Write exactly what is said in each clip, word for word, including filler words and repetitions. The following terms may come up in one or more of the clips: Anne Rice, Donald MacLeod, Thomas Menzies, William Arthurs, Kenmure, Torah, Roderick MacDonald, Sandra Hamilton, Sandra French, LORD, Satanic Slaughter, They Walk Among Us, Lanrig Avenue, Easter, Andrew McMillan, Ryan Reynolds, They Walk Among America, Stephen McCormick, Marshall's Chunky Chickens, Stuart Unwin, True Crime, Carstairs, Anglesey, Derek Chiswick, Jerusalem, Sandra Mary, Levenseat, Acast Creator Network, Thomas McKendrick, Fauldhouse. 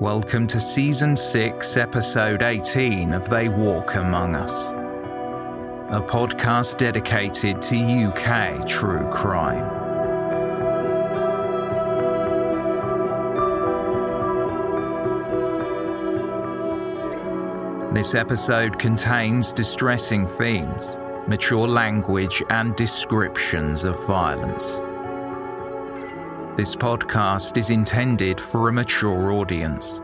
Welcome to Season six, Episode eighteen of They Walk Among Us, a podcast dedicated to U K true crime. This episode contains distressing themes, mature language, and descriptions of violence. This podcast is intended for a mature audience.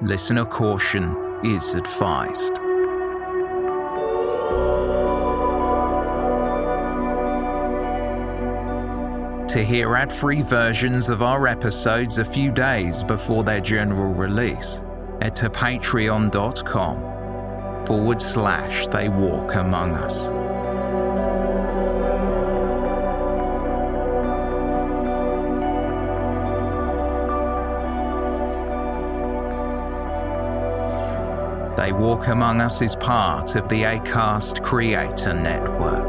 Listener caution is advised. To hear ad-free versions of our episodes a few days before their general release, head to patreon.com forward slash they walk among us. They Walk Among Us is part of the Acast Creator Network.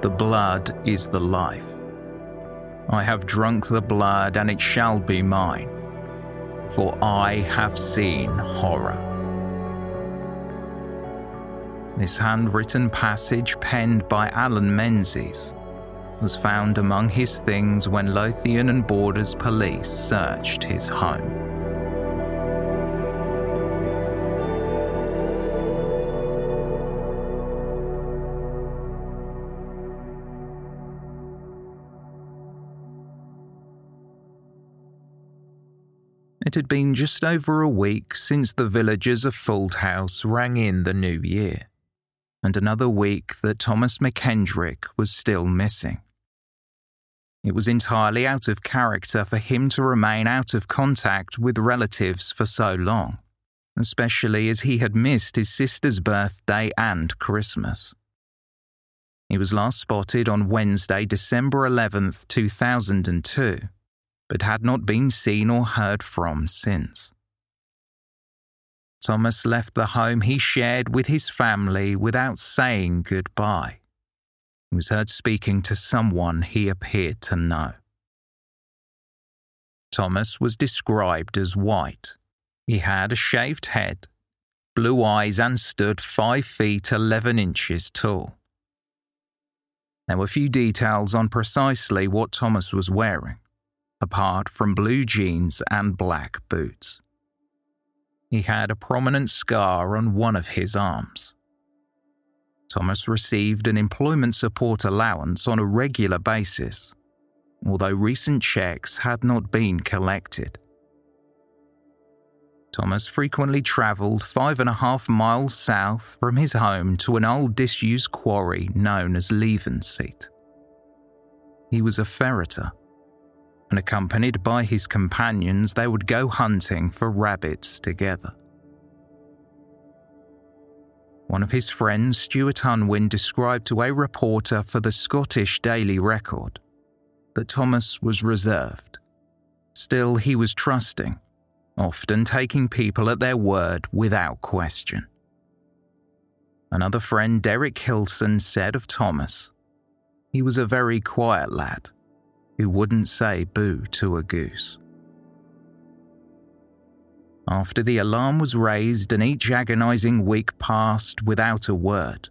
The blood is the life. I have drunk the blood, and it shall be mine, for I have seen horror. This handwritten passage, penned by Allan Menzies, was found among his things when Lothian and Borders Police searched his home. It had been just over a week since the villagers of Fauldhouse rang in the new year, and another week that Thomas McKendrick was still missing. It was entirely out of character for him to remain out of contact with relatives for so long, especially as he had missed his sister's birthday and Christmas. He was last spotted on Wednesday, December eleventh, two thousand two, but had not been seen or heard from since. Thomas left the home he shared with his family without saying goodbye. He was heard speaking to someone he appeared to know. Thomas was described as white. He had a shaved head, blue eyes, and stood five feet eleven inches tall. There were few details on precisely what Thomas was wearing, apart from blue jeans and black boots. He had a prominent scar on one of his arms. Thomas received an employment support allowance on a regular basis, although recent cheques had not been collected. Thomas frequently travelled five and a half miles south from his home to an old disused quarry known as Levenseat. He was a ferreter, and accompanied by his companions, they would go hunting for rabbits together. One of his friends, Stuart Unwin, described to a reporter for the Scottish Daily Record that Thomas was reserved. Still, he was trusting, often taking people at their word without question. Another friend, Derek Hilson, said of Thomas, "He was a very quiet lad who wouldn't say boo to a goose." After the alarm was raised and each agonising week passed without a word,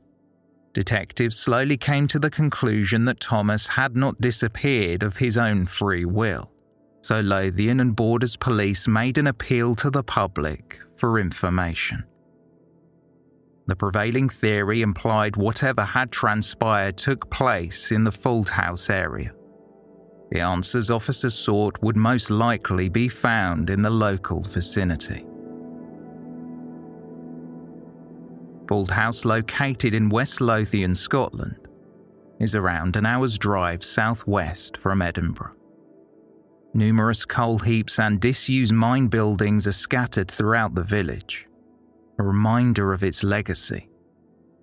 detectives slowly came to the conclusion that Thomas had not disappeared of his own free will. So Lothian and Borders Police made an appeal to the public for information. The prevailing theory implied whatever had transpired took place in the Fauldhouse area. The answers officers sought would most likely be found in the local vicinity. Fauldhouse, located in West Lothian, Scotland, is around an hour's drive southwest from Edinburgh. Numerous coal heaps and disused mine buildings are scattered throughout the village, a reminder of its legacy,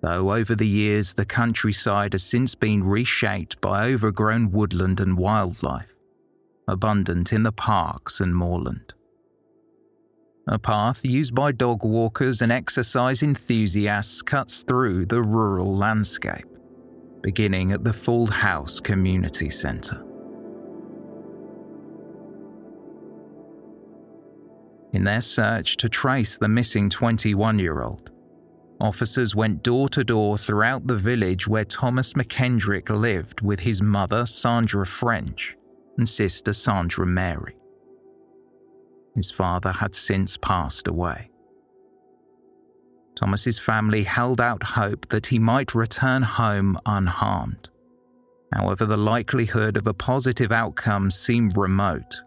though over the years the countryside has since been reshaped by overgrown woodland and wildlife, abundant in the parks and moorland. A path used by dog walkers and exercise enthusiasts cuts through the rural landscape, beginning at the Fauldhouse Community Centre. In their search to trace the missing twenty-one-year-old, officers went door to door throughout the village where Thomas McKendrick lived with his mother, Sandra French, and sister, Sandra Mary. His father had since passed away. Thomas's family held out hope that he might return home unharmed. However, the likelihood of a positive outcome seemed remote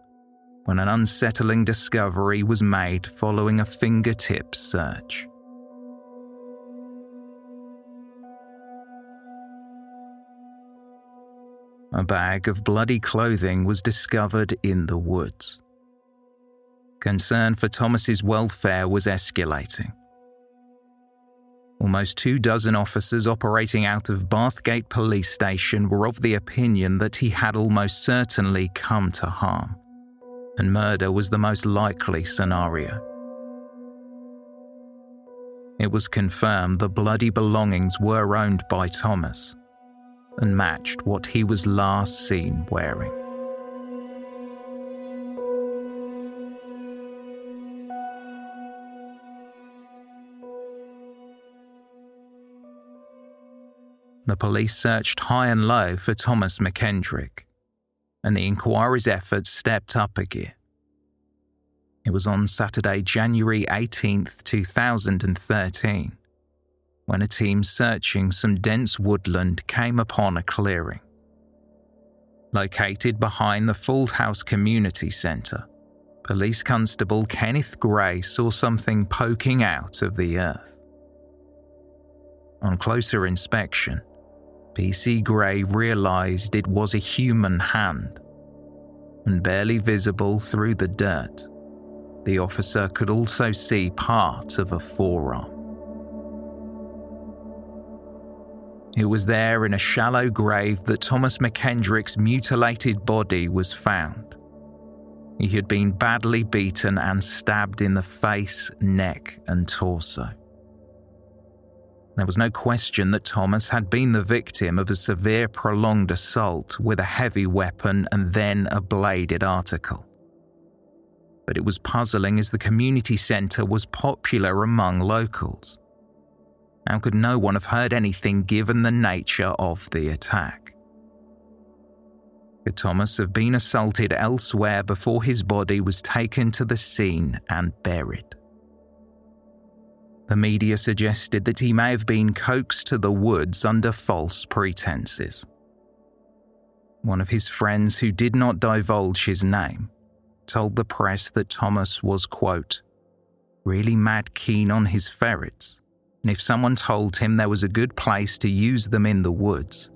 when an unsettling discovery was made following a fingertip search. A bag of bloody clothing was discovered in the woods. Concern for Thomas's welfare was escalating. Almost two dozen officers operating out of Bathgate Police Station were of the opinion that he had almost certainly come to harm, and murder was the most likely scenario. It was confirmed the bloody belongings were owned by Thomas and matched what he was last seen wearing. The police searched high and low for Thomas McKendrick, and the inquiry's efforts stepped up a gear. It was on Saturday, January eighteenth, two thousand thirteen, when a team searching some dense woodland came upon a clearing. Located behind the Fauldhouse Community Centre, Police Constable Kenneth Gray saw something poking out of the earth. On closer inspection, P C Gray realised it was a human hand, and barely visible through the dirt, the officer could also see part of a forearm. It was there in a shallow grave that Thomas McKendrick's mutilated body was found. He had been badly beaten and stabbed in the face, neck, and torso. There was no question that Thomas had been the victim of a severe prolonged assault with a heavy weapon and then a bladed article. But it was puzzling as the community centre was popular among locals. How could no one have heard anything given the nature of the attack? Could Thomas have been assaulted elsewhere before his body was taken to the scene and buried? The media suggested that he may have been coaxed to the woods under false pretenses. One of his friends, who did not divulge his name, told the press that Thomas was, quote, really mad keen on his ferrets, and if someone told him there was a good place to use them in the woods,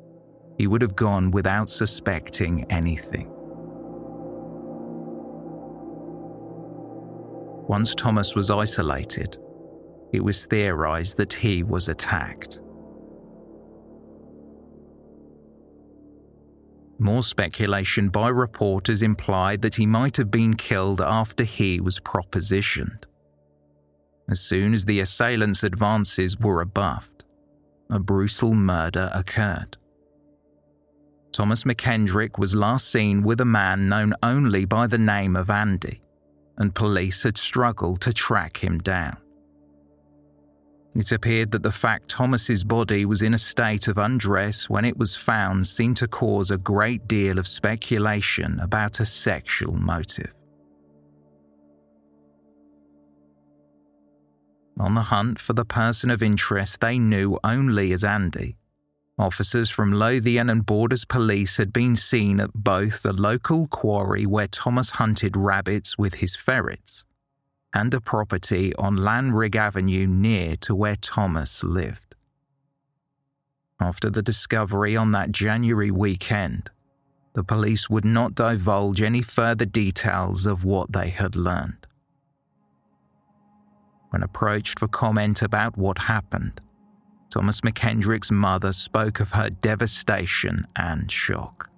he would have gone without suspecting anything. Once Thomas was isolated, it was theorised that he was attacked. More speculation by reporters implied that he might have been killed after he was propositioned. As soon as the assailant's advances were rebuffed, a brutal murder occurred. Thomas McKendrick was last seen with a man known only by the name of Andy, and police had struggled to track him down. It appeared that the fact Thomas's body was in a state of undress when it was found seemed to cause a great deal of speculation about a sexual motive. On the hunt for the person of interest they knew only as Andy, officers from Lothian and Borders Police had been seen at both the local quarry where Thomas hunted rabbits with his ferrets and a property on Lanrig Avenue near to where Thomas lived. After the discovery on that January weekend, the police would not divulge any further details of what they had learned. When approached for comment about what happened, Thomas McKendrick's mother spoke of her devastation and shock.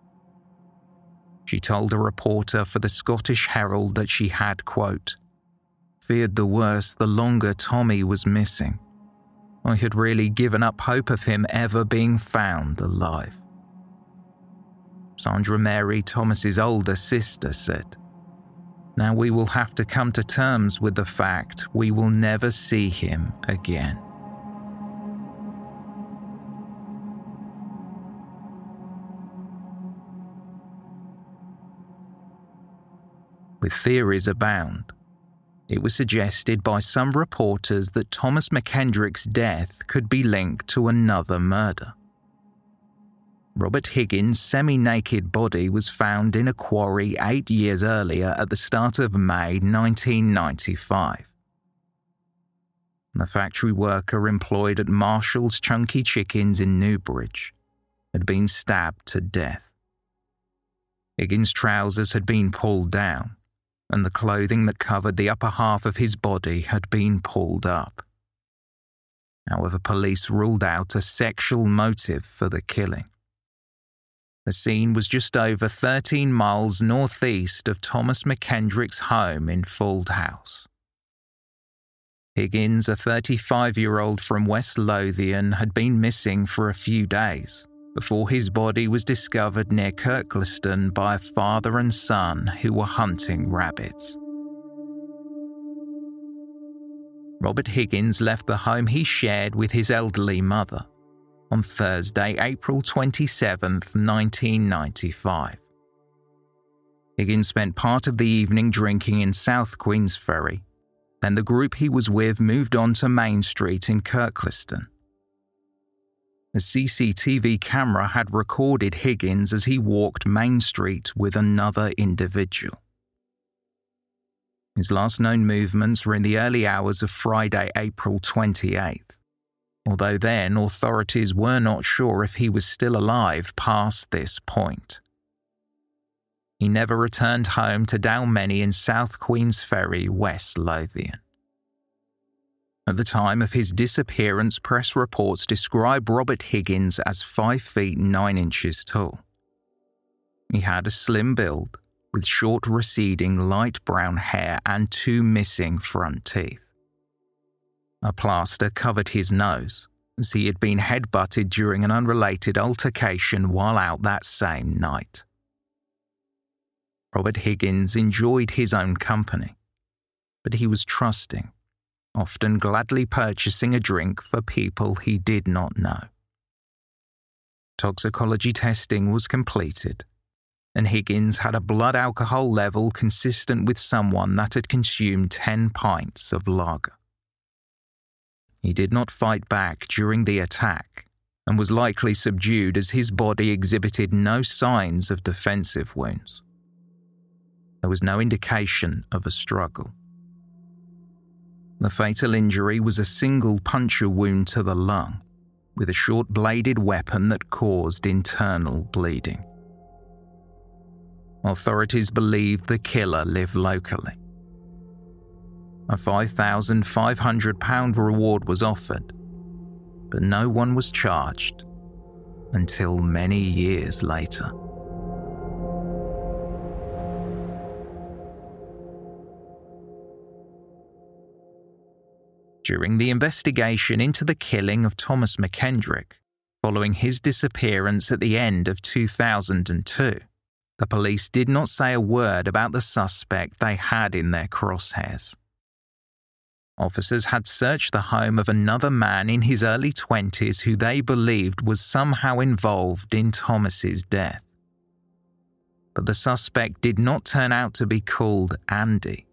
She told a reporter for the Scottish Herald that she had, quote, feared the worst the longer Tommy was missing. I had really given up hope of him ever being found alive. Sandra Mary, Thomas's older sister, said, now we will have to come to terms with the fact we will never see him again. With theories abound, it was suggested by some reporters that Thomas McKendrick's death could be linked to another murder. Robert Higgins' semi-naked body was found in a quarry eight years earlier at the start of nineteen ninety-five. The factory worker employed at Marshall's Chunky Chickens in Newbridge had been stabbed to death. Higgins' trousers had been pulled down, and the clothing that covered the upper half of his body had been pulled up. However, police ruled out a sexual motive for the killing. The scene was just over thirteen miles northeast of Thomas McKendrick's home in Fauldhouse. Higgins, a thirty-five-year-old from West Lothian, had been missing for a few days before his body was discovered near Kirkliston by a father and son who were hunting rabbits. Robert Higgins left the home he shared with his elderly mother on Thursday, April twenty-seventh, nineteen ninety-five. Higgins spent part of the evening drinking in South Queensferry, then the group he was with moved on to Main Street in Kirkliston. A C C T V camera had recorded Higgins as he walked Main Street with another individual. His last known movements were in the early hours of Friday, April twenty-eighth, although then authorities were not sure if he was still alive past this point. He never returned home to Dalmeny in South Queensferry, West Lothian. At the time of his disappearance, press reports describe Robert Higgins as five feet nine inches tall. He had a slim build, with short receding light brown hair and two missing front teeth. A plaster covered his nose, as he had been headbutted during an unrelated altercation while out that same night. Robert Higgins enjoyed his own company, but he was trusting, often gladly purchasing a drink for people he did not know. Toxicology testing was completed, and Higgins had a blood alcohol level consistent with someone that had consumed ten pints of lager. He did not fight back during the attack and was likely subdued as his body exhibited no signs of defensive wounds. There was no indication of a struggle. The fatal injury was a single puncture wound to the lung, with a short-bladed weapon that caused internal bleeding. Authorities believe the killer lived locally. A five thousand five hundred pounds reward was offered, but no one was charged until many years later. During the investigation into the killing of Thomas McKendrick, following his disappearance at the end of two thousand two, the police did not say a word about the suspect they had in their crosshairs. Officers had searched the home of another man in his early twenties who they believed was somehow involved in Thomas's death. But the suspect did not turn out to be called Andy.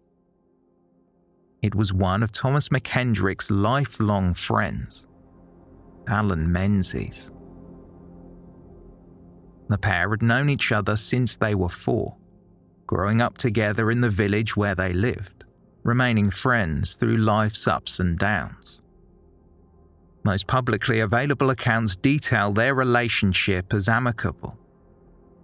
It was one of Thomas McKendrick's lifelong friends, Allan Menzies. The pair had known each other since they were four, growing up together in the village where they lived, remaining friends through life's ups and downs. Most publicly available accounts detail their relationship as amicable,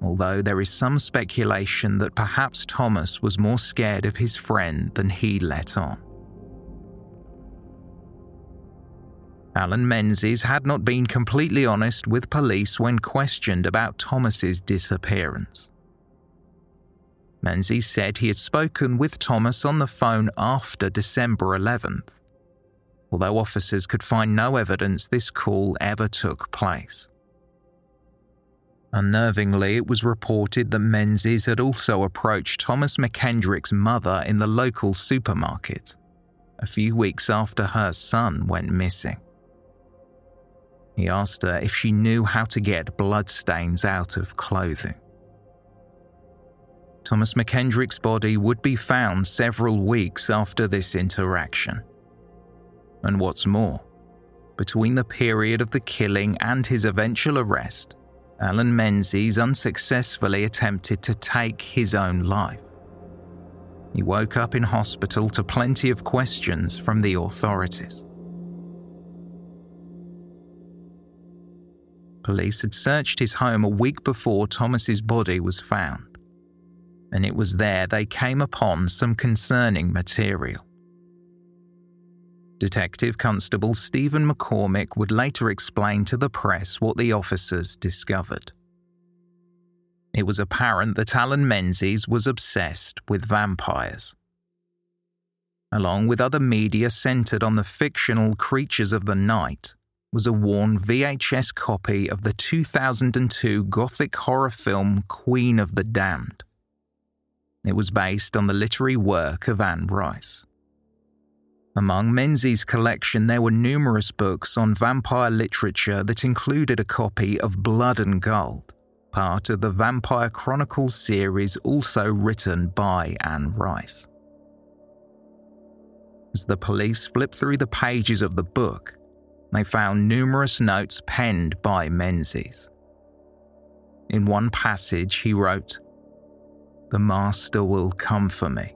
although there is some speculation that perhaps Thomas was more scared of his friend than he let on. Allan Menzies had not been completely honest with police when questioned about Thomas's disappearance. Menzies said he had spoken with Thomas on the phone after December eleventh, although officers could find no evidence this call ever took place. Unnervingly, it was reported that Menzies had also approached Thomas McKendrick's mother in the local supermarket, a few weeks after her son went missing. He asked her if she knew how to get bloodstains out of clothing. Thomas McKendrick's body would be found several weeks after this interaction. And what's more, between the period of the killing and his eventual arrest, Allan Menzies unsuccessfully attempted to take his own life. He woke up in hospital to plenty of questions from the authorities. Police had searched his home a week before Thomas's body was found, and it was there they came upon some concerning material. Detective Constable Stephen McCormick would later explain to the press what the officers discovered. It was apparent that Allan Menzies was obsessed with vampires. Along with other media centred on the fictional creatures of the night was a worn V H S copy of the two thousand two gothic horror film Queen of the Damned. It was based on the literary work of Anne Rice. Among Menzies' collection, there were numerous books on vampire literature that included a copy of Blood and Gold, part of the Vampire Chronicles series also written by Anne Rice. As the police flipped through the pages of the book, they found numerous notes penned by Menzies. In one passage, he wrote, "The Master will come for me,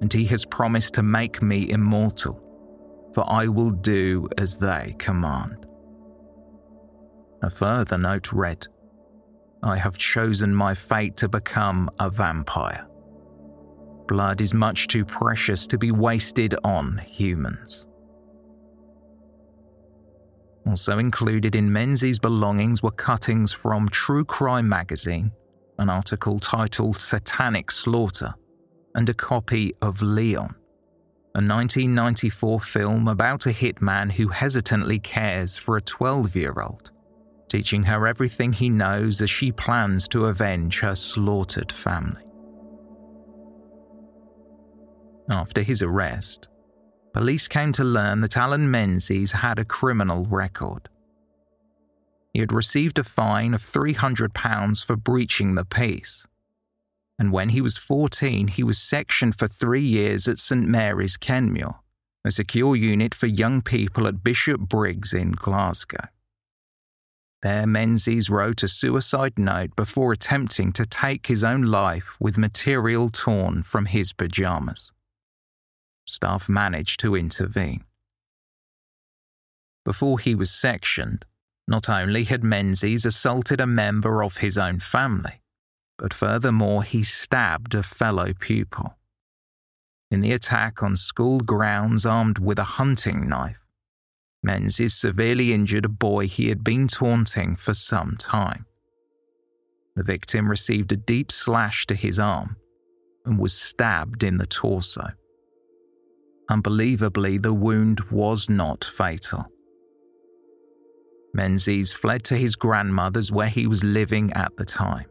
and he has promised to make me immortal, for I will do as they command." A further note read, "I have chosen my fate to become a vampire. Blood is much too precious to be wasted on humans." Also included in Menzies' belongings were cuttings from True Crime magazine, an article titled "Satanic Slaughter," and a copy of Leon, a nineteen ninety-four film about a hitman who hesitantly cares for a twelve-year-old, teaching her everything he knows as she plans to avenge her slaughtered family. After his arrest, police came to learn that Allan Menzies had a criminal record. He had received a fine of three hundred pounds for breaching the peace, and when he was fourteen, he was sectioned for three years at Saint Mary's, Kenmure, a secure unit for young people at Bishop Briggs in Glasgow. There Menzies wrote a suicide note before attempting to take his own life with material torn from his pyjamas. Staff managed to intervene. Before he was sectioned, not only had Menzies assaulted a member of his own family, but furthermore he stabbed a fellow pupil. In the attack on school grounds armed with a hunting knife, Menzies severely injured a boy he had been taunting for some time. The victim received a deep slash to his arm and was stabbed in the torso. Unbelievably, the wound was not fatal. Menzies fled to his grandmother's where he was living at the time.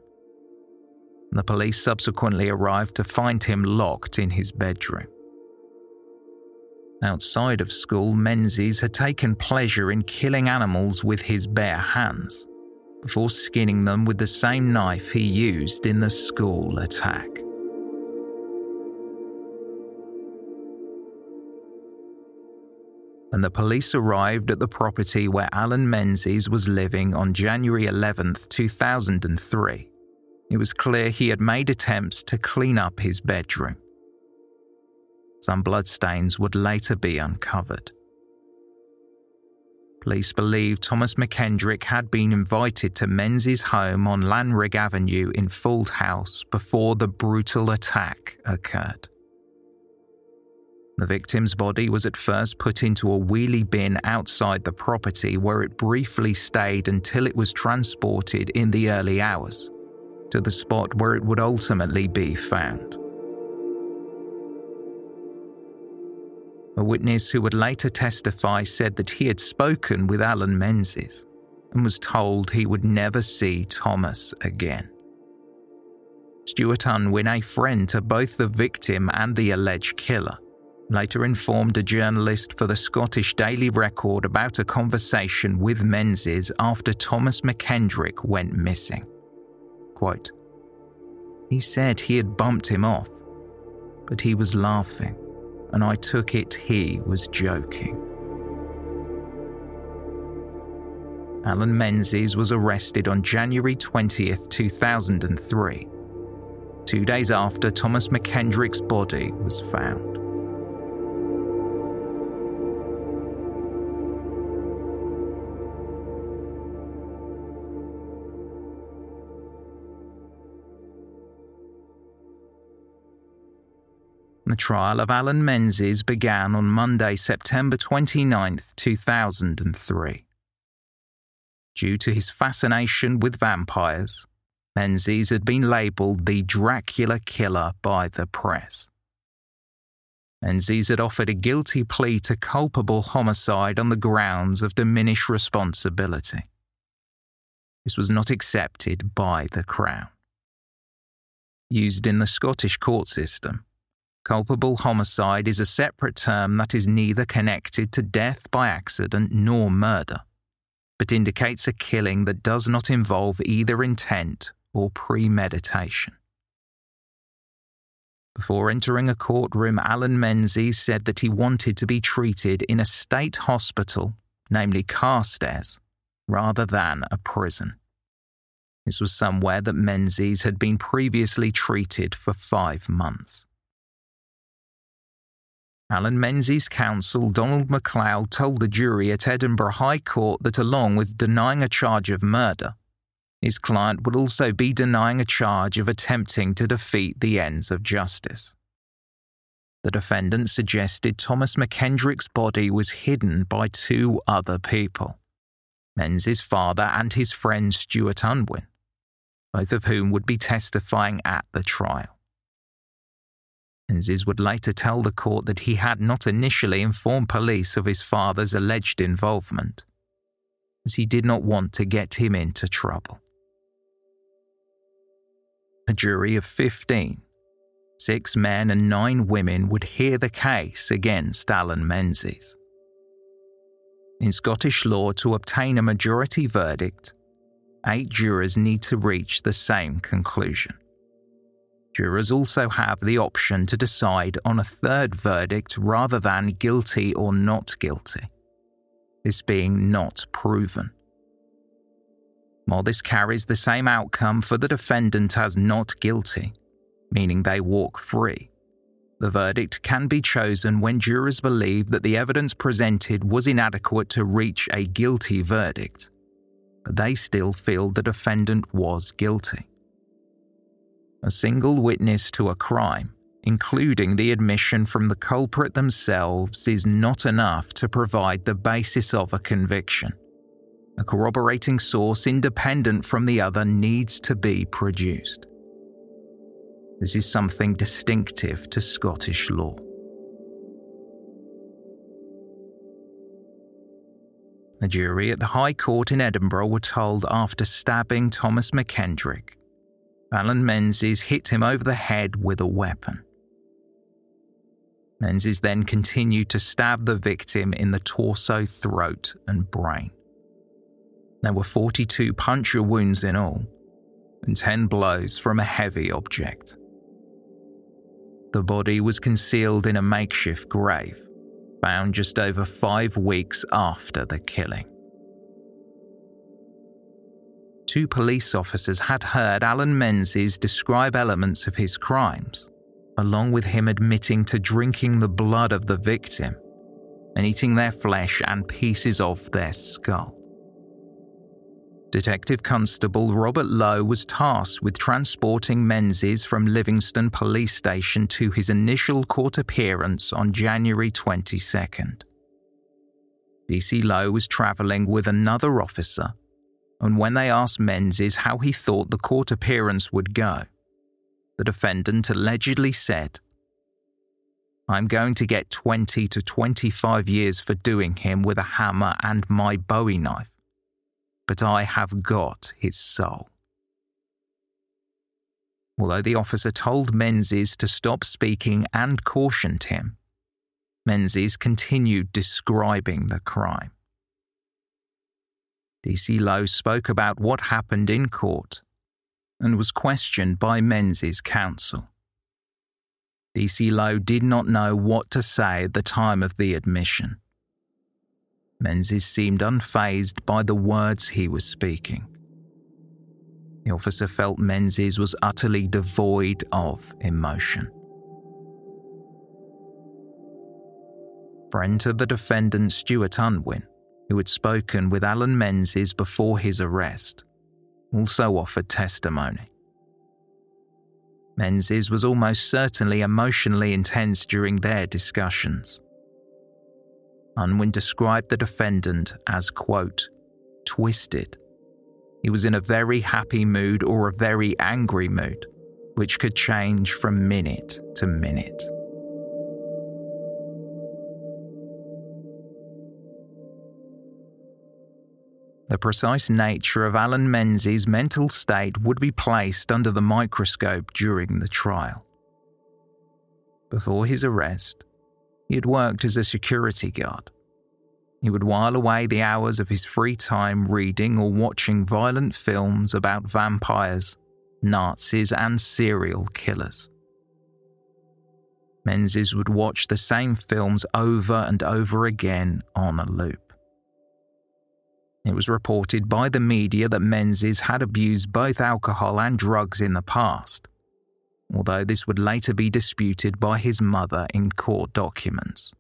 The police subsequently arrived to find him locked in his bedroom. Outside of school, Menzies had taken pleasure in killing animals with his bare hands, before skinning them with the same knife he used in the school attack. And the police arrived at the property where Allan Menzies was living on January eleventh, two thousand three. It was clear he had made attempts to clean up his bedroom. Some bloodstains would later be uncovered. Police believe Thomas McKendrick had been invited to Menzies' home on Lanrig Avenue in Fauldhouse before the brutal attack occurred. The victim's body was at first put into a wheelie bin outside the property where it briefly stayed until it was transported in the early hours to the spot where it would ultimately be found. A witness who would later testify said that he had spoken with Allan Menzies and was told he would never see Thomas again. Stuart Unwin, a friend to both the victim and the alleged killer, later informed a journalist for the Scottish Daily Record about a conversation with Menzies after Thomas McKendrick went missing. Quote, "He said he had bumped him off, but he was laughing, and I took it he was joking." Allan Menzies was arrested on January twentieth, two thousand three, two days after Thomas McKendrick's body was found. The trial of Allan Menzies began on Monday, September twenty-ninth, two thousand three. Due to his fascination with vampires, Menzies had been labelled the Dracula Killer by the press. Menzies had offered a guilty plea to culpable homicide on the grounds of diminished responsibility. This was not accepted by the Crown. Used in the Scottish court system, culpable homicide is a separate term that is neither connected to death by accident nor murder, but indicates a killing that does not involve either intent or premeditation. Before entering a courtroom, Allan Menzies said that he wanted to be treated in a state hospital, namely Carstairs, rather than a prison. This was somewhere that Menzies had been previously treated for five months. Allan Menzies' counsel, Donald MacLeod, told the jury at Edinburgh High Court that along with denying a charge of murder, his client would also be denying a charge of attempting to defeat the ends of justice. The defendant suggested Thomas McKendrick's body was hidden by two other people, Menzies' father and his friend Stuart Unwin, both of whom would be testifying at the trial. Menzies would later tell the court that he had not initially informed police of his father's alleged involvement, as he did not want to get him into trouble. A jury of fifteen, six men and nine women, would hear the case against Allan Menzies. In Scottish law, to obtain a majority verdict, eight jurors need to reach the same conclusion. Jurors also have the option to decide on a third verdict rather than guilty or not guilty, this being not proven. While this carries the same outcome for the defendant as not guilty, meaning they walk free, the verdict can be chosen when jurors believe that the evidence presented was inadequate to reach a guilty verdict, but they still feel the defendant was guilty. A single witness to a crime, including the admission from the culprit themselves, is not enough to provide the basis of a conviction. A corroborating source independent from the other needs to be produced. This is something distinctive to Scottish law. The jury at the High Court in Edinburgh were told after stabbing Thomas McKendrick, Allan Menzies hit him over the head with a weapon. Menzies then continued to stab the victim in the torso, throat, and brain. There were forty-two puncture wounds in all, and ten blows from a heavy object. The body was concealed in a makeshift grave, found just over five weeks after the killing. Two police officers had heard Allan Menzies describe elements of his crimes, along with him admitting to drinking the blood of the victim and eating their flesh and pieces of their skull. Detective Constable Robert Lowe was tasked with transporting Menzies from Livingston Police Station to his initial court appearance on January twenty-second. D C Lowe was travelling with another officer, and when they asked Menzies how he thought the court appearance would go, the defendant allegedly said, "I'm going to get twenty to twenty-five years for doing him with a hammer and my bowie knife, but I have got his soul." Although the officer told Menzies to stop speaking and cautioned him, Menzies continued describing the crime. D C Lowe spoke about what happened in court and was questioned by Menzies' counsel. D C Lowe did not know what to say at the time of the admission. Menzies seemed unfazed by the words he was speaking. The officer felt Menzies was utterly devoid of emotion. Friend to the defendant Stuart Unwin, who had spoken with Allan Menzies before his arrest, also offered testimony. Menzies was almost certainly emotionally intense during their discussions. Unwin described the defendant as, quote, twisted. He was in a very happy mood or a very angry mood, which could change from minute to minute. The precise nature of Allan Menzies' mental state would be placed under the microscope during the trial. Before his arrest, he had worked as a security guard. He would while away the hours of his free time reading or watching violent films about vampires, Nazis, and serial killers. Menzies would watch the same films over and over again on a loop. It was reported by the media that Menzies had abused both alcohol and drugs in the past, although this would later be disputed by his mother in court documents.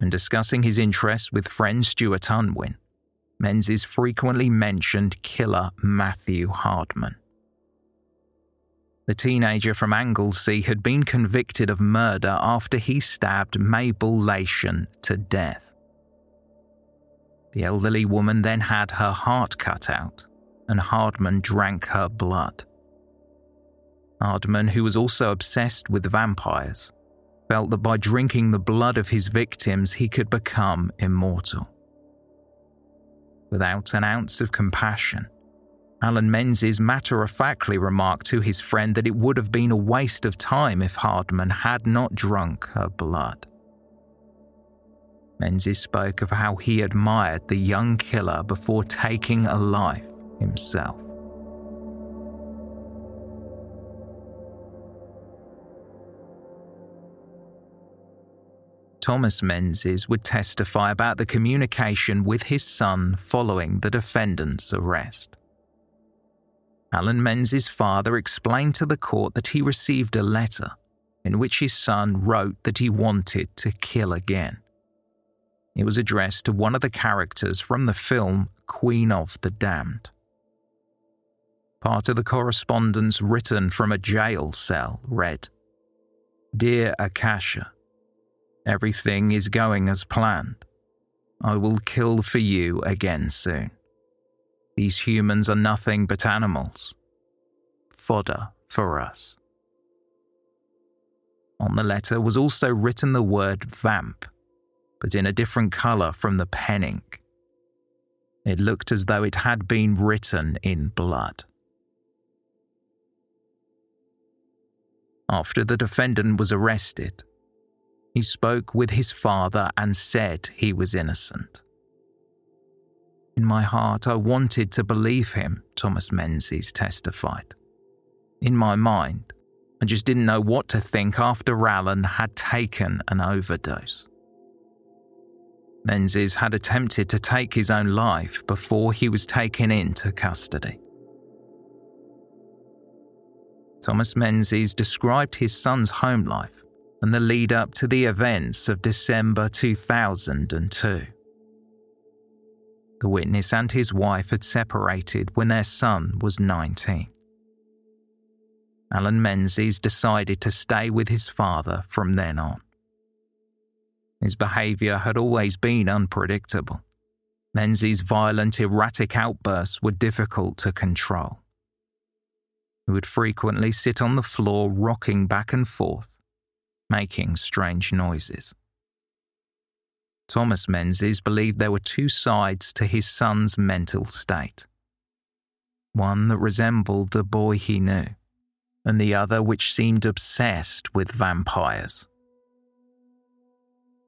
In discussing his interests with friend Stuart Unwin, Menzies frequently mentioned killer Matthew Hardman. The teenager from Anglesey had been convicted of murder after he stabbed Mabel Lation to death. The elderly woman then had her heart cut out, and Hardman drank her blood. Hardman, who was also obsessed with vampires, felt that by drinking the blood of his victims he could become immortal. Without an ounce of compassion, Allan Menzies matter-of-factly remarked to his friend that it would have been a waste of time if Hardman had not drunk her blood. Menzies spoke of how he admired the young killer before taking a life himself. Thomas Menzies would testify about the communication with his son following the defendant's arrest. Allan Menzies' father explained to the court that he received a letter in which his son wrote that he wanted to kill again. It was addressed to one of the characters from the film Queen of the Damned. Part of the correspondence written from a jail cell read, "Dear Akasha, everything is going as planned. I will kill for you again soon. These humans are nothing but animals. Fodder for us." On the letter was also written the word vamp, but in a different colour from the pen ink. It looked as though it had been written in blood. After the defendant was arrested, he spoke with his father and said he was innocent. "In my heart, I wanted to believe him," Thomas Menzies testified. "In my mind, I just didn't know what to think after Allan had taken an overdose." Menzies had attempted to take his own life before he was taken into custody. Thomas Menzies described his son's home life and the lead-up to the events of December two thousand two. The witness and his wife had separated when their son was nineteen. Allan Menzies decided to stay with his father from then on. His behaviour had always been unpredictable. Menzies' violent, erratic outbursts were difficult to control. He would frequently sit on the floor rocking back and forth, making strange noises. Thomas Menzies believed there were two sides to his son's mental state. One that resembled the boy he knew, and the other which seemed obsessed with vampires.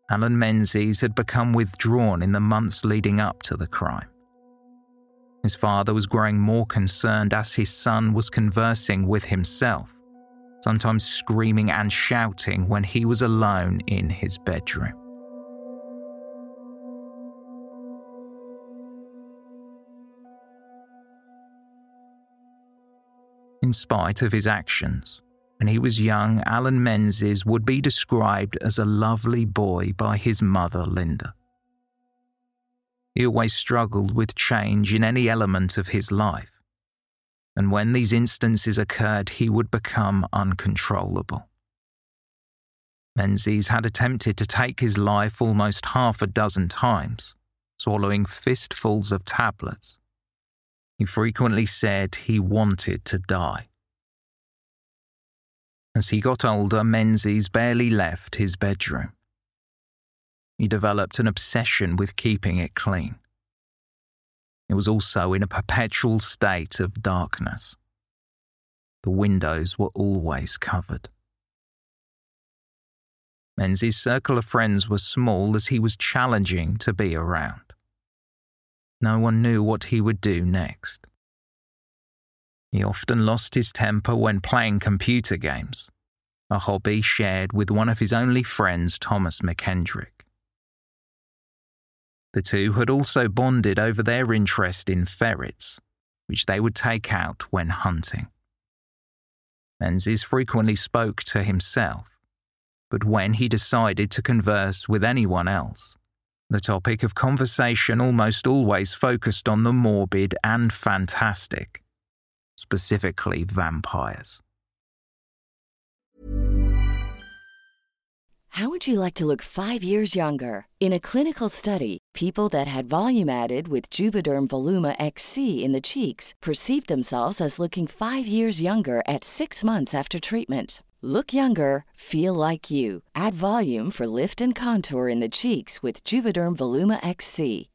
Allan Menzies had become withdrawn in the months leading up to the crime. His father was growing more concerned as his son was conversing with himself, sometimes screaming and shouting when he was alone in his bedroom. In spite of his actions, when he was young, Allan Menzies would be described as a lovely boy by his mother, Linda. He always struggled with change in any element of his life, and when these instances occurred, he would become uncontrollable. Menzies had attempted to take his life almost half a dozen times, swallowing fistfuls of tablets. He frequently said he wanted to die. As he got older, Menzies barely left his bedroom. He developed an obsession with keeping it clean. It was also in a perpetual state of darkness. The windows were always covered. Menzies' circle of friends was small as he was challenging to be around. No one knew what he would do next. He often lost his temper when playing computer games, a hobby shared with one of his only friends, Thomas McKendrick. The two had also bonded over their interest in ferrets, which they would take out when hunting. Menzies frequently spoke to himself, but when he decided to converse with anyone else, the topic of conversation almost always focused on the morbid and fantastic, specifically vampires. How would you like to look five years younger? In a clinical study, people that had volume added with Juvederm Voluma X C in the cheeks perceived themselves as looking five years younger at six months after treatment. Look younger, feel like you. Add volume for lift and contour in the cheeks with Juvederm Voluma X C.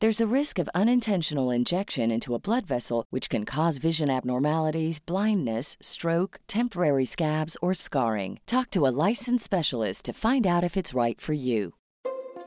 There's a risk of unintentional injection into a blood vessel, which can cause vision abnormalities, blindness, stroke, temporary scabs, or scarring. Talk to a licensed specialist to find out if it's right for you.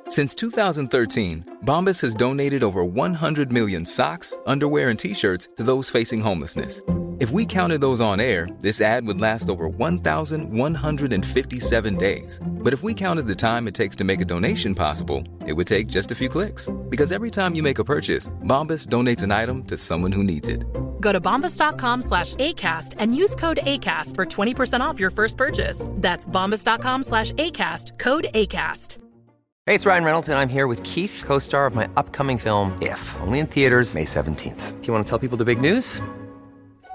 Since two thousand thirteen, Bombas has donated over one hundred million socks, underwear, and T-shirts to those facing homelessness. If we counted those on air, this ad would last over one thousand one hundred fifty-seven days. But if we counted the time it takes to make a donation possible, it would take just a few clicks. Because every time you make a purchase, Bombas donates an item to someone who needs it. Go to bombas dot com slash ACAST and use code ACAST for twenty percent off your first purchase. That's bombas dot com slash ACAST, code ACAST. Hey, it's Ryan Reynolds, and I'm here with Keith, co-star of my upcoming film, If, only in theaters May seventeenth. Do you want to tell people the big news?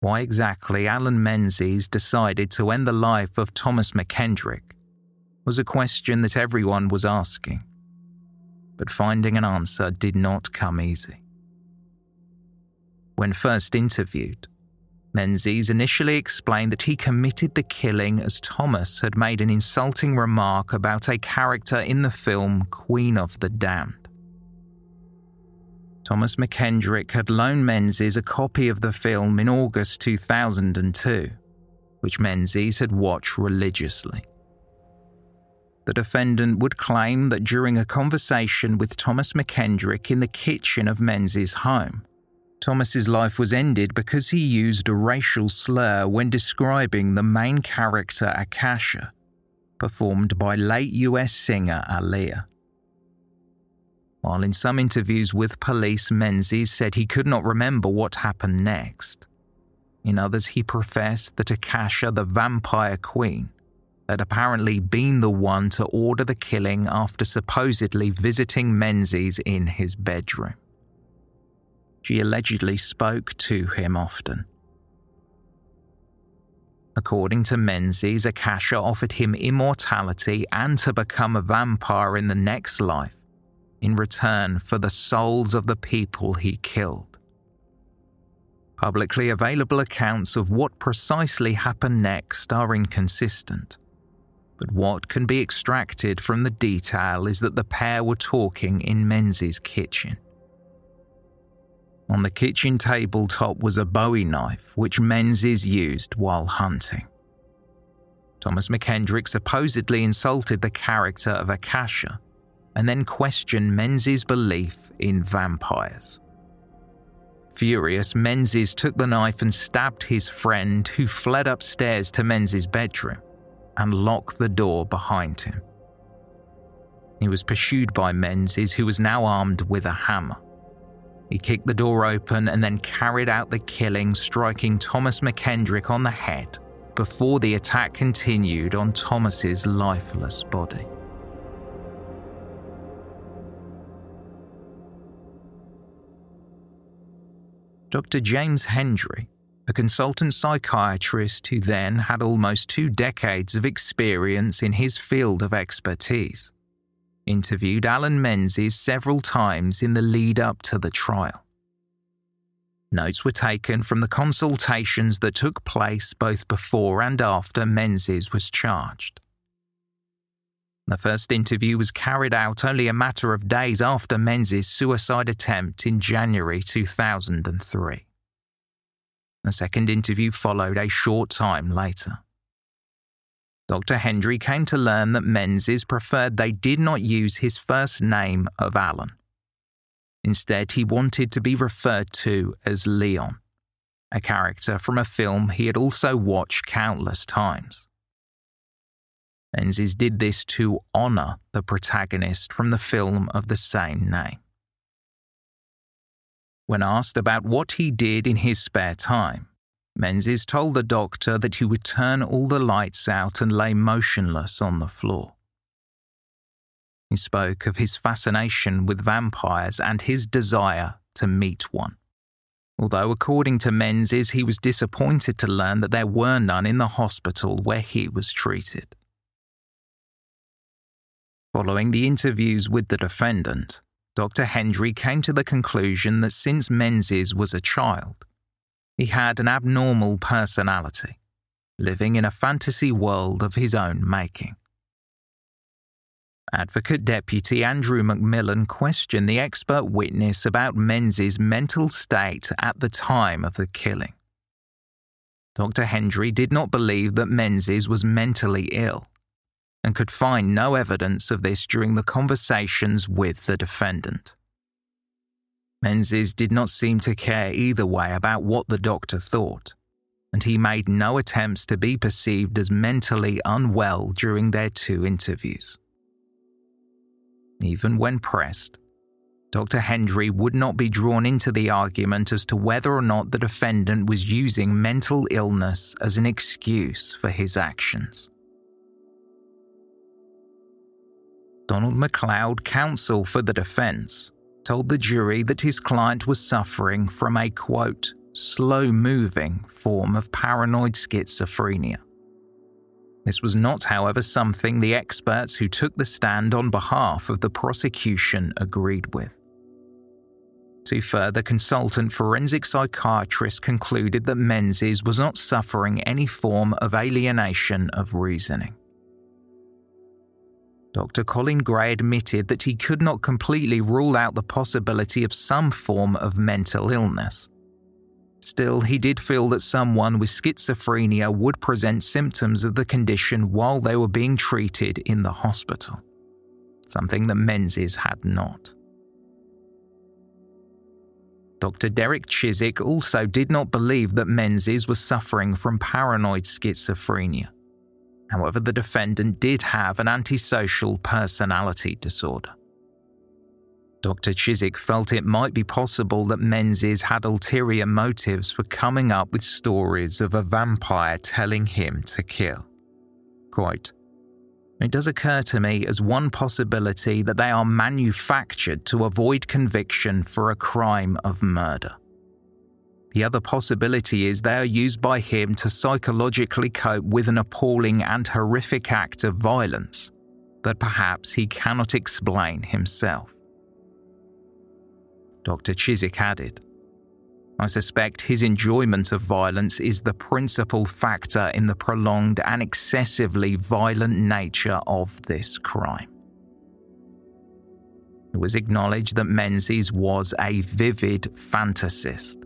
Why exactly Allan Menzies decided to end the life of Thomas McKendrick was a question that everyone was asking, but finding an answer did not come easy. When first interviewed, Menzies initially explained that he committed the killing as Thomas had made an insulting remark about a character in the film Queen of the Damned. Thomas McKendrick had loaned Menzies a copy of the film in August two thousand two, which Menzies had watched religiously. The defendant would claim that during a conversation with Thomas McKendrick in the kitchen of Menzies' home, Thomas's life was ended because he used a racial slur when describing the main character Akasha, performed by late U S singer Aaliyah. While in some interviews with police, Menzies said he could not remember what happened next. In others, he professed that Akasha, the vampire queen, had apparently been the one to order the killing after supposedly visiting Menzies in his bedroom. She allegedly spoke to him often. According to Menzies, Akasha offered him immortality and to become a vampire in the next life, in return for the souls of the people he killed. Publicly available accounts of what precisely happened next are inconsistent, but what can be extracted from the detail is that the pair were talking in Menzies' kitchen. On the kitchen tabletop was a Bowie knife, which Menzies used while hunting. Thomas McKendrick supposedly insulted the character of Akasha, and then question Menzies' belief in vampires. Furious, Menzies took the knife and stabbed his friend, who fled upstairs to Menzies' bedroom and locked the door behind him. He was pursued by Menzies, who was now armed with a hammer. He kicked the door open and then carried out the killing, striking Thomas McKendrick on the head before the attack continued on Thomas's lifeless body. Doctor James Hendry, a consultant psychiatrist who then had almost two decades of experience in his field of expertise, interviewed Allan Menzies several times in the lead up to the trial. Notes were taken from the consultations that took place both before and after Menzies was charged, The first interview was carried out only a matter of days after Menzies' suicide attempt in January two thousand three. The second interview followed a short time later. Doctor Hendry came to learn that Menzies preferred they did not use his first name of Allan. Instead, he wanted to be referred to as Leon, a character from a film he had also watched countless times. Menzies did this to honour the protagonist from the film of the same name. When asked about what he did in his spare time, Menzies told the doctor that he would turn all the lights out and lay motionless on the floor. He spoke of his fascination with vampires and his desire to meet one, although according to Menzies he was disappointed to learn that there were none in the hospital where he was treated. Following the interviews with the defendant, Doctor Hendry came to the conclusion that since Menzies was a child, he had an abnormal personality, living in a fantasy world of his own making. Advocate Deputy Andrew McMillan questioned the expert witness about Menzies' mental state at the time of the killing. Doctor Hendry did not believe that Menzies was mentally ill, and could find no evidence of this during the conversations with the defendant. Menzies did not seem to care either way about what the doctor thought, and he made no attempts to be perceived as mentally unwell during their two interviews. Even when pressed, Doctor Hendry would not be drawn into the argument as to whether or not the defendant was using mental illness as an excuse for his actions. Donald MacLeod, counsel for the defence, told the jury that his client was suffering from a, quote, slow-moving form of paranoid schizophrenia. This was not, however, something the experts who took the stand on behalf of the prosecution agreed with. Two further consultant forensic psychiatrists concluded that Menzies was not suffering any form of alienation of reasoning. Doctor Colin Gray admitted that he could not completely rule out the possibility of some form of mental illness. Still, he did feel that someone with schizophrenia would present symptoms of the condition while they were being treated in the hospital, something that Menzies had not. Doctor Derek Chiswick also did not believe that Menzies was suffering from paranoid schizophrenia. However, the defendant did have an antisocial personality disorder. Doctor Chiswick felt it might be possible that Menzies had ulterior motives for coming up with stories of a vampire telling him to kill. Quote, "It does occur to me as one possibility that they are manufactured to avoid conviction for a crime of murder. The other possibility is they are used by him to psychologically cope with an appalling and horrific act of violence that perhaps he cannot explain himself." Doctor Chiswick added, "I suspect his enjoyment of violence is the principal factor in the prolonged and excessively violent nature of this crime." It was acknowledged that Menzies was a vivid fantasist.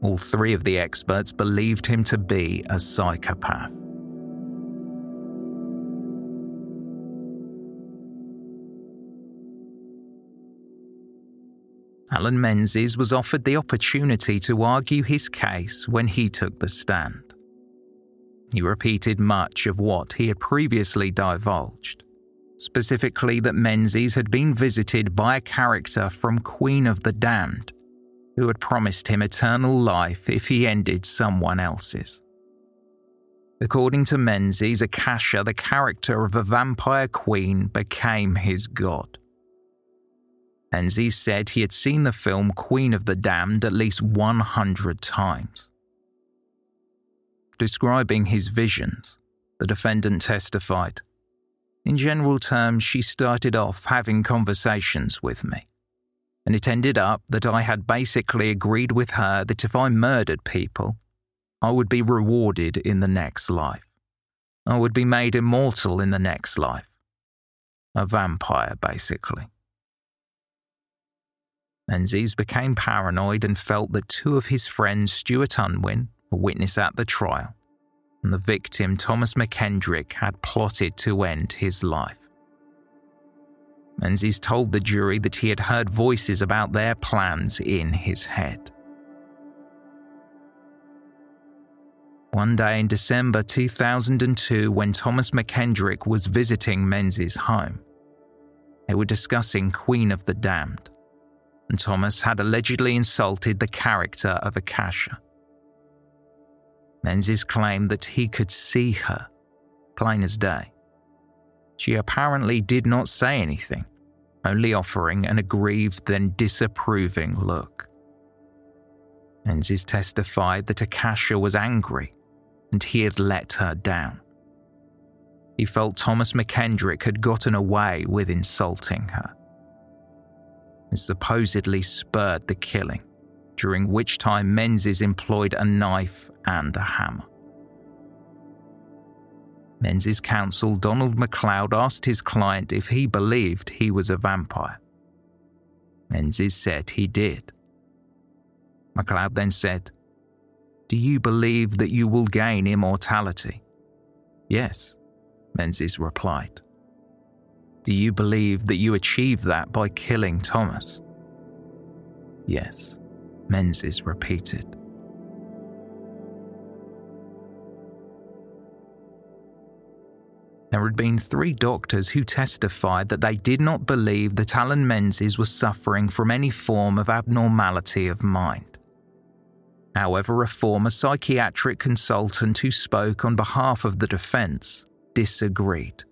All three of the experts believed him to be a psychopath. Allan Menzies was offered the opportunity to argue his case when he took the stand. He repeated much of what he had previously divulged, specifically that Menzies had been visited by a character from Queen of the Damned, who had promised him eternal life if he ended someone else's. According to Menzies, Akasha, the character of a vampire queen, became his god. Menzies said he had seen the film Queen of the Damned at least one hundred times. Describing his visions, the defendant testified, "In general terms, she started off having conversations with me, and it ended up that I had basically agreed with her that if I murdered people, I would be rewarded in the next life. I would be made immortal in the next life. A vampire, basically. Menzies became paranoid and felt that two of his friends, Stuart Unwin, a witness at the trial, and the victim, Thomas McKendrick, had plotted to end his life. Menzies told the jury that he had heard voices about their plans in his head. One day in December two thousand two, when Thomas McKendrick was visiting Menzies' home, they were discussing Queen of the Damned, and Thomas had allegedly insulted the character of Akasha. Menzies claimed that he could see her, plain as day. She apparently did not say anything, only offering an aggrieved then disapproving look. Menzies testified that Akasha was angry, and he had let her down. He felt Thomas McKendrick had gotten away with insulting her. This supposedly spurred the killing, during which time Menzies employed a knife and a hammer. Menzies' counsel Donald MacLeod asked his client if he believed he was a vampire. Menzies said he did. MacLeod then said, "Do you believe that you will gain immortality?" "Yes," Menzies replied. "Do you believe that you achieved that by killing Thomas?" "Yes," Menzies repeated. There had been three doctors who testified that they did not believe that Allan Menzies was suffering from any form of abnormality of mind. However, a former psychiatric consultant who spoke on behalf of the defence disagreed,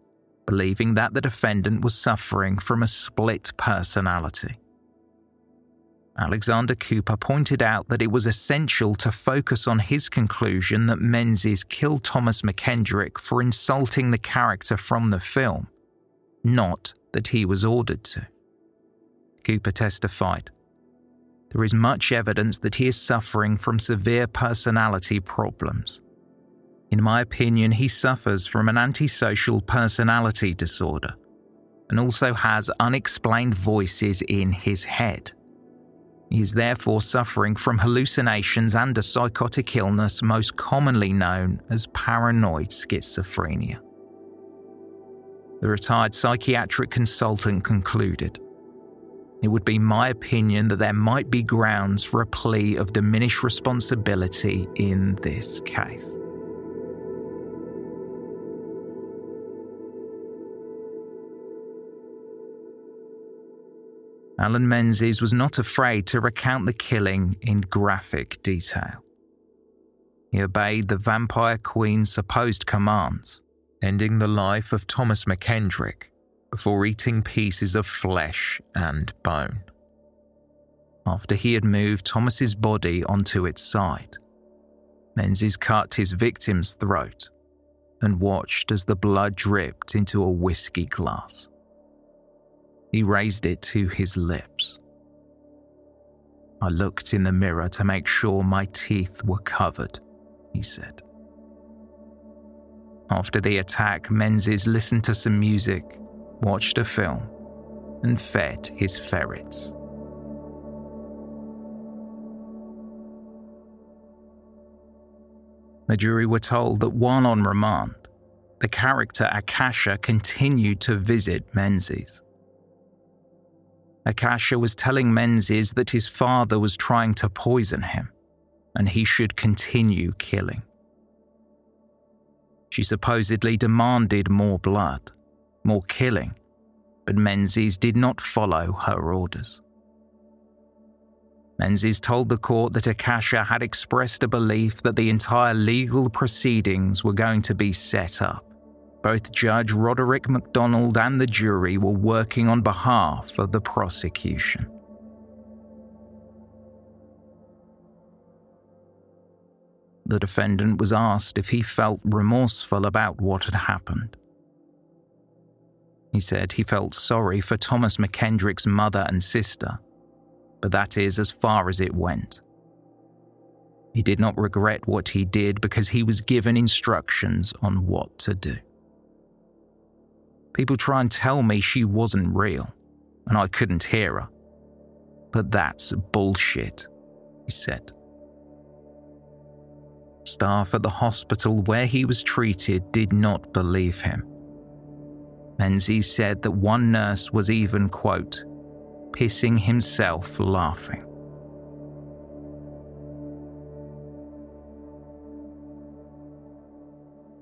believing that the defendant was suffering from a split personality. Alexander Cooper pointed out that it was essential to focus on his conclusion that Menzies killed Thomas McKendrick for insulting the character from the film, not that he was ordered to. Cooper testified, "There is much evidence that he is suffering from severe personality problems. In my opinion, he suffers from an antisocial personality disorder and also has unexplained voices in his head. He is therefore suffering from hallucinations and a psychotic illness most commonly known as paranoid schizophrenia." The retired psychiatric consultant concluded, "It would be my opinion that there might be grounds for a plea of diminished responsibility in this case." Allan Menzies was not afraid to recount the killing in graphic detail. He obeyed the vampire queen's supposed commands, ending the life of Thomas McKendrick before eating pieces of flesh and bone. After he had moved Thomas's body onto its side, Menzies cut his victim's throat and watched as the blood dripped into a whiskey glass. He raised it to his lips. "I looked in the mirror to make sure my teeth were covered," he said. After the attack, Menzies listened to some music, watched a film, and fed his ferrets. The jury were told that while on remand, the character Akasha continued to visit Menzies. Akasha was telling Menzies that his father was trying to poison him, and he should continue killing. She supposedly demanded more blood, more killing, but Menzies did not follow her orders. Menzies told the court that Akasha had expressed a belief that the entire legal proceedings were going to be set up. Both Judge Roderick MacDonald and the jury were working on behalf of the prosecution. The defendant was asked if he felt remorseful about what had happened. He said he felt sorry for Thomas McKendrick's mother and sister, but that is as far as it went. He did not regret what he did because he was given instructions on what to do. People try and tell me she wasn't real and I couldn't hear her. But that's bullshit, he said. Staff at the hospital where he was treated did not believe him. Menzies said that one nurse was even, quote, pissing himself laughing.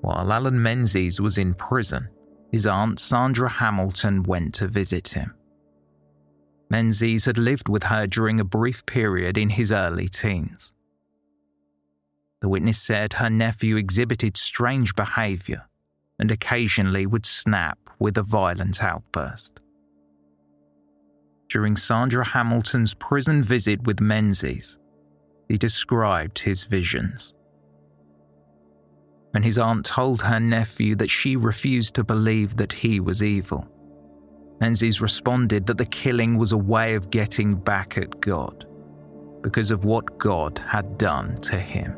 While Allan Menzies was in prison, his aunt Sandra Hamilton went to visit him. Menzies had lived with her during a brief period in his early teens. The witness said her nephew exhibited strange behaviour and occasionally would snap with a violent outburst. During Sandra Hamilton's prison visit with Menzies, he described his visions. When his aunt told her nephew that she refused to believe that he was evil, Menzies responded that the killing was a way of getting back at God because of what God had done to him.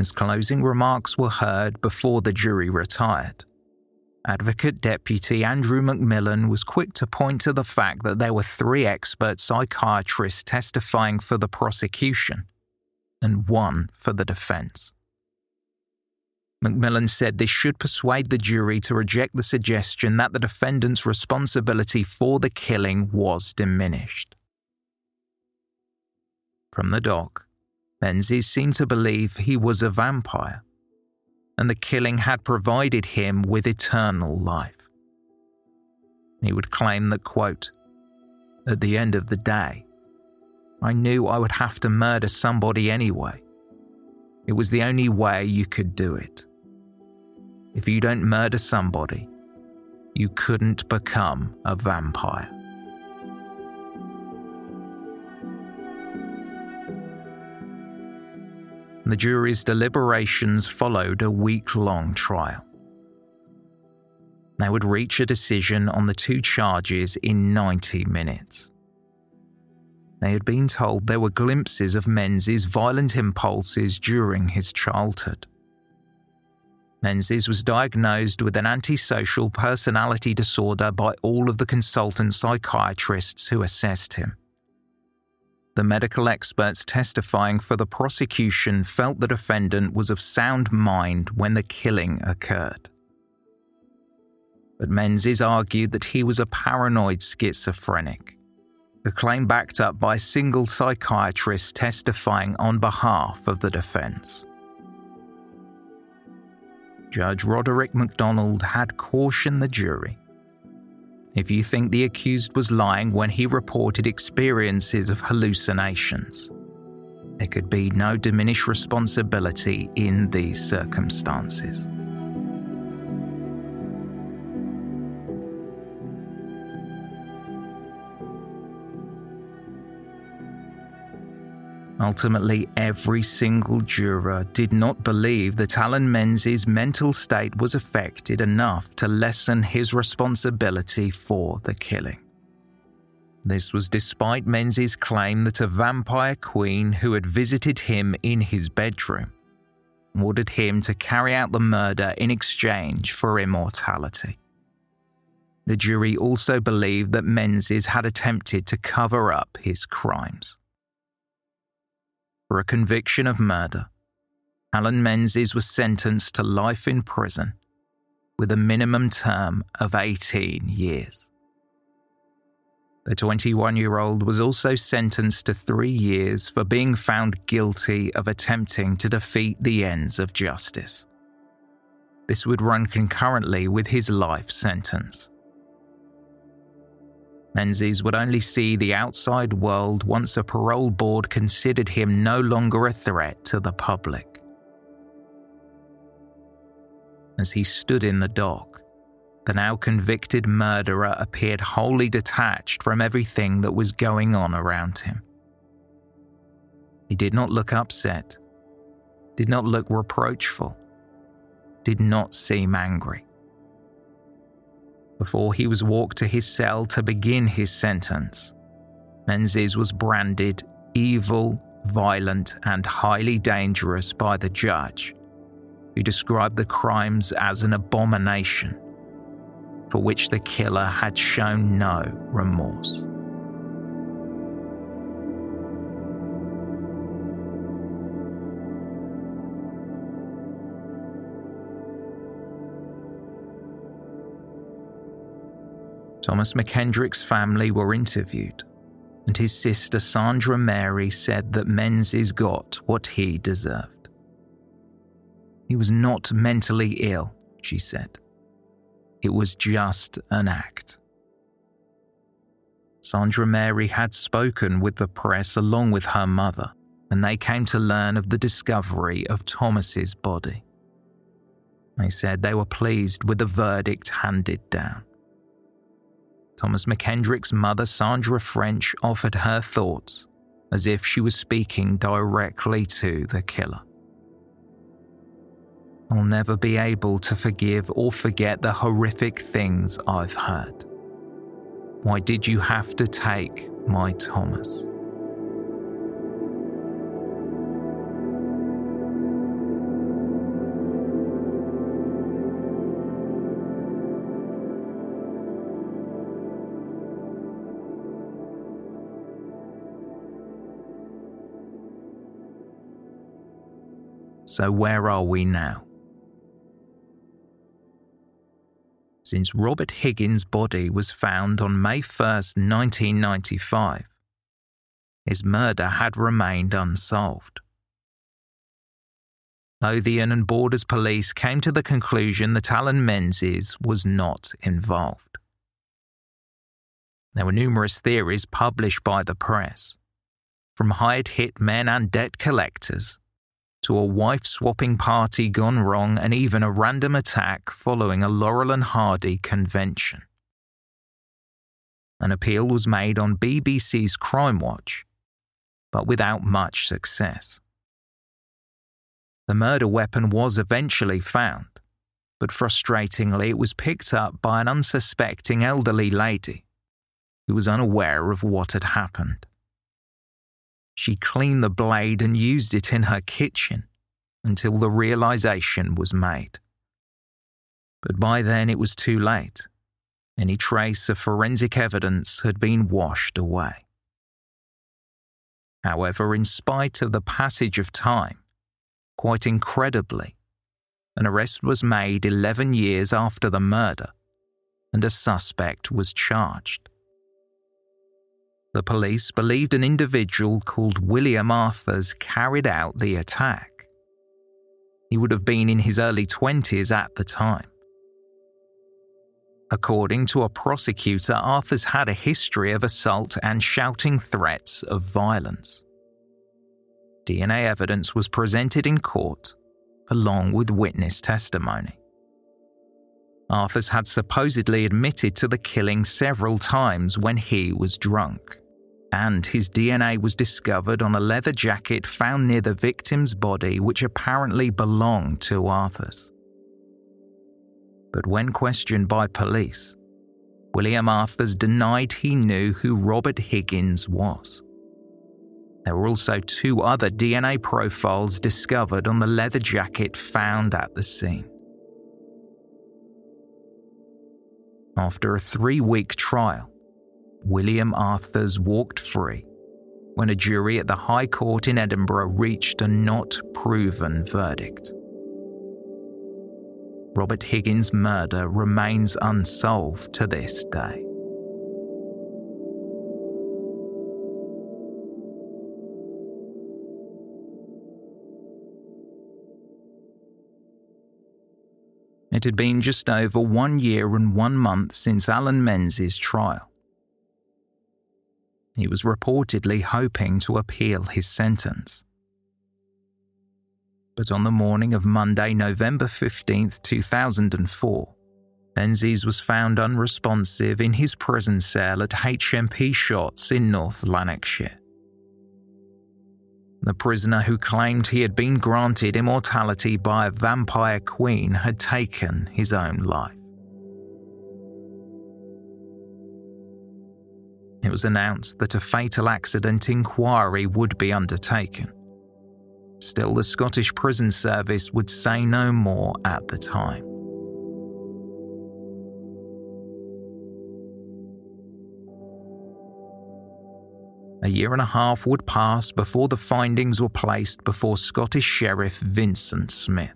As closing remarks were heard before the jury retired, Advocate Deputy Andrew McMillan was quick to point to the fact that there were three expert psychiatrists testifying for the prosecution and one for the defence. McMillan said this should persuade the jury to reject the suggestion that the defendant's responsibility for the killing was diminished. From the dock, Menzies seemed to believe he was a vampire, and the killing had provided him with eternal life. He would claim that, quote, at the end of the day, I knew I would have to murder somebody anyway. It was the only way you could do it. If you don't murder somebody, you couldn't become a vampire. The jury's deliberations followed a week-long trial. They would reach a decision on the two charges in ninety minutes. They had been told there were glimpses of Menzies' violent impulses during his childhood. Menzies was diagnosed with an antisocial personality disorder by all of the consultant psychiatrists who assessed him. The medical experts testifying for the prosecution felt the defendant was of sound mind when the killing occurred. But Menzies argued that he was a paranoid schizophrenic, a claim backed up by a single psychiatrist testifying on behalf of the defence. Judge Roderick MacDonald had cautioned the jury. If you think the accused was lying when he reported experiences of hallucinations, there could be no diminished responsibility in these circumstances. Ultimately, every single juror did not believe that Allan Menzies' mental state was affected enough to lessen his responsibility for the killing. This was despite Menzies' claim that a vampire queen who had visited him in his bedroom ordered him to carry out the murder in exchange for immortality. The jury also believed that Menzies had attempted to cover up his crimes. For a conviction of murder, Allan Menzies was sentenced to life in prison with a minimum term of eighteen years. The twenty-one-year-old was also sentenced to three years for being found guilty of attempting to defeat the ends of justice. This would run concurrently with his life sentence. Menzies would only see the outside world once a parole board considered him no longer a threat to the public. As he stood in the dock, the now convicted murderer appeared wholly detached from everything that was going on around him. He did not look upset, did not look reproachful, did not seem angry. before he was walked to his cell to begin his sentence. Menzies was branded evil, violent, and highly dangerous by the judge, who described the crimes as an abomination, for which the killer had shown no remorse. Thomas McKendrick's family were interviewed, and his sister Sandra Mary said that Menzies got what he deserved. He was not mentally ill, she said. It was just an act. Sandra Mary had spoken with the press along with her mother, and they came to learn of the discovery of Thomas's body. They said they were pleased with the verdict handed down. Thomas McKendrick's mother, Sandra French, offered her thoughts as if she was speaking directly to the killer. I'll never be able to forgive or forget the horrific things I've heard. Why did you have to take my Thomas? So where are we now? Since Robert Higgins' body was found on May first, nineteen ninety-five, his murder had remained unsolved. Lothian and Borders Police came to the conclusion that Allan Menzies was not involved. There were numerous theories published by the press, from hired hitmen and debt collectors to a wife-swapping party gone wrong and even a random attack following a Laurel and Hardy convention. An appeal was made on B B C's Crime Watch, but without much success. The murder weapon was eventually found, but frustratingly it was picked up by an unsuspecting elderly lady who was unaware of what had happened. She cleaned the blade and used it in her kitchen until the realization was made. But by then it was too late. Any trace of forensic evidence had been washed away. However, in spite of the passage of time, quite incredibly, an arrest was made eleven years after the murder, and a suspect was charged. The police believed an individual called William Arthurs carried out the attack. He would have been in his early twenties at the time. According to a prosecutor, Arthurs had a history of assault and shouting threats of violence. D N A evidence was presented in court, along with witness testimony. Arthurs had supposedly admitted to the killing several times when he was drunk, and his D N A was discovered on a leather jacket found near the victim's body, which apparently belonged to Arthurs. But when questioned by police, William Arthurs denied he knew who Robert Higgins was. There were also two other D N A profiles discovered on the leather jacket found at the scene. After a three-week trial, William Arthurs walked free when a jury at the High Court in Edinburgh reached a not-proven verdict. Robert Higgins' murder remains unsolved to this day. It had been just over one year and one month since Allan Menzies' trial. He was reportedly hoping to appeal his sentence. But on the morning of Monday, November fifteenth, two thousand four, Menzies was found unresponsive in his prison cell at H M P Shotts in North Lanarkshire. The prisoner who claimed he had been granted immortality by a vampire queen had taken his own life. it was announced that a fatal accident inquiry would be undertaken. Still, the Scottish Prison Service would say no more at the time. A year and a half would pass before the findings were placed before Scottish Sheriff Vincent Smith.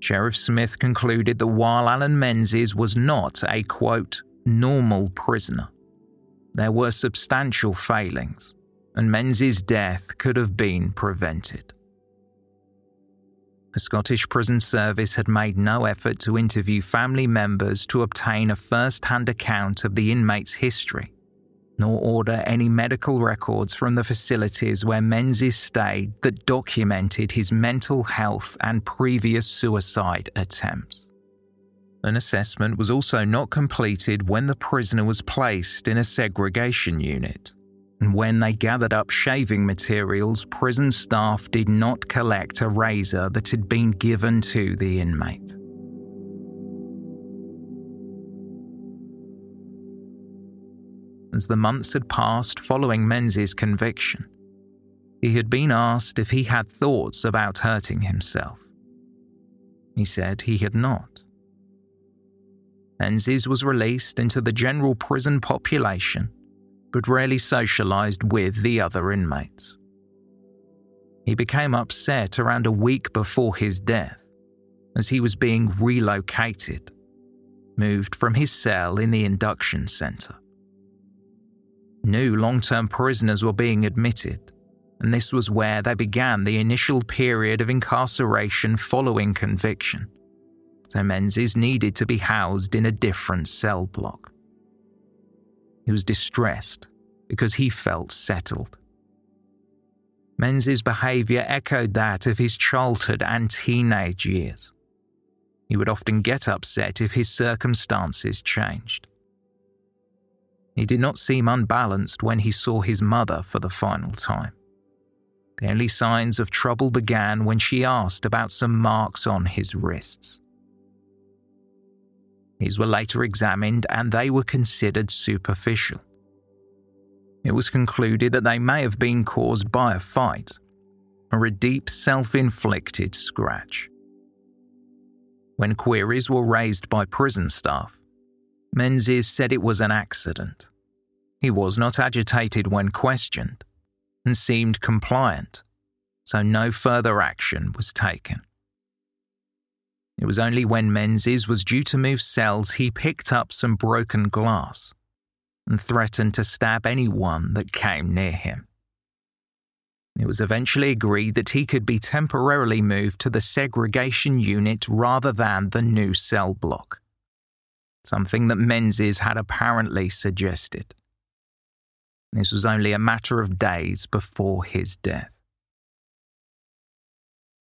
Sheriff Smith concluded that while Allan Menzies was not a, quote, normal prisoner, there were substantial failings, and Menzies' death could have been prevented. The Scottish Prison Service had made no effort to interview family members to obtain a first-hand account of the inmate's history, nor order any medical records from the facilities where Menzies stayed that documented his mental health and previous suicide attempts. An assessment was also not completed when the prisoner was placed in a segregation unit, and when they gathered up shaving materials, prison staff did not collect a razor that had been given to the inmate. As the months had passed following Menzies' conviction, he had been asked if he had thoughts about hurting himself. He said he had not. Menzies was released into the general prison population, but rarely socialised with the other inmates. He became upset around a week before his death, as he was being relocated, moved from his cell in the induction centre. New long-term prisoners were being admitted, and this was where they began the initial period of incarceration following conviction, so Menzies needed to be housed in a different cell block. He was distressed because he felt settled. Menzies' behaviour echoed that of his childhood and teenage years. He would often get upset if his circumstances changed. He did not seem unbalanced when he saw his mother for the final time. The only signs of trouble began when she asked about some marks on his wrists. These were later examined and they were considered superficial. It was concluded that they may have been caused by a fight or a deep self-inflicted scratch. When queries were raised by prison staff, Menzies said it was an accident. He was not agitated when questioned and seemed compliant, so no further action was taken. It was only when Menzies was due to move cells he picked up some broken glass and threatened to stab anyone that came near him. It was eventually agreed that he could be temporarily moved to the segregation unit rather than the new cell block, something that Menzies had apparently suggested. This was only a matter of days before his death.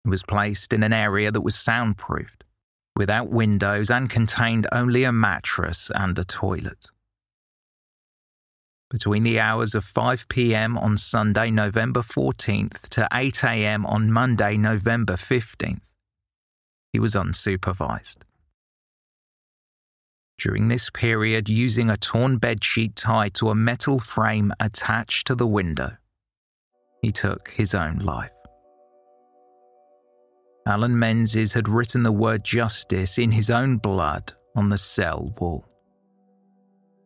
He was placed in an area that was soundproofed, without windows and contained only a mattress and a toilet. Between the hours of five p.m. on Sunday, November fourteenth to eight a.m. on Monday, November fifteenth, he was unsupervised. During this period, using a torn bedsheet tied to a metal frame attached to the window, he took his own life. Allan Menzies had written the word justice in his own blood on the cell wall.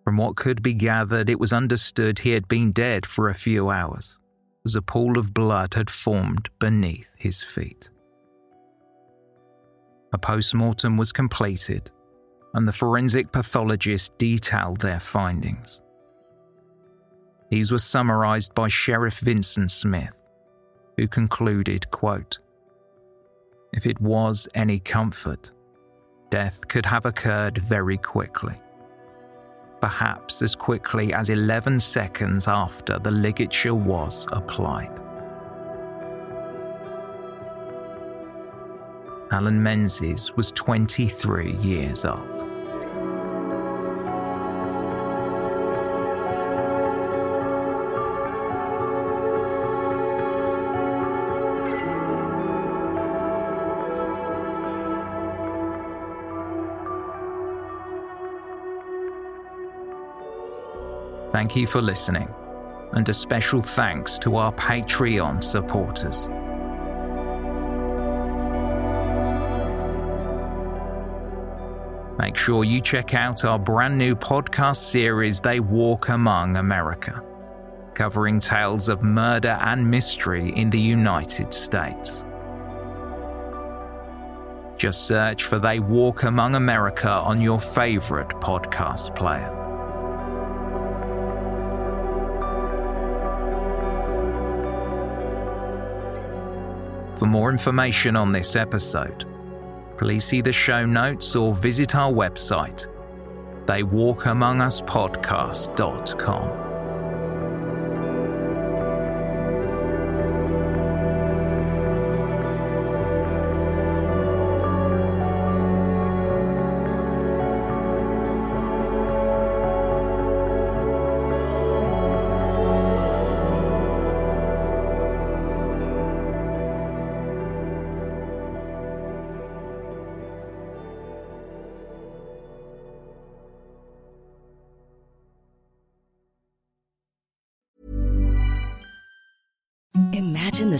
From what could be gathered, it was understood he had been dead for a few hours, as a pool of blood had formed beneath his feet. A post-mortem was completed, and the forensic pathologist detailed their findings. These were summarised by Sheriff Vincent Smith, who concluded, quote, "If it was any comfort, death could have occurred very quickly, perhaps as quickly as eleven seconds after the ligature was applied." Allan Menzies was twenty-three years old. Thank you for listening, and a special thanks to our Patreon supporters. Make sure you check out our brand new podcast series, They Walk Among America, covering tales of murder and mystery in the United States. Just search for They Walk Among America on your favorite podcast player. For more information on this episode, please see the show notes or visit our website, they walk among us podcast dot com. Imagine the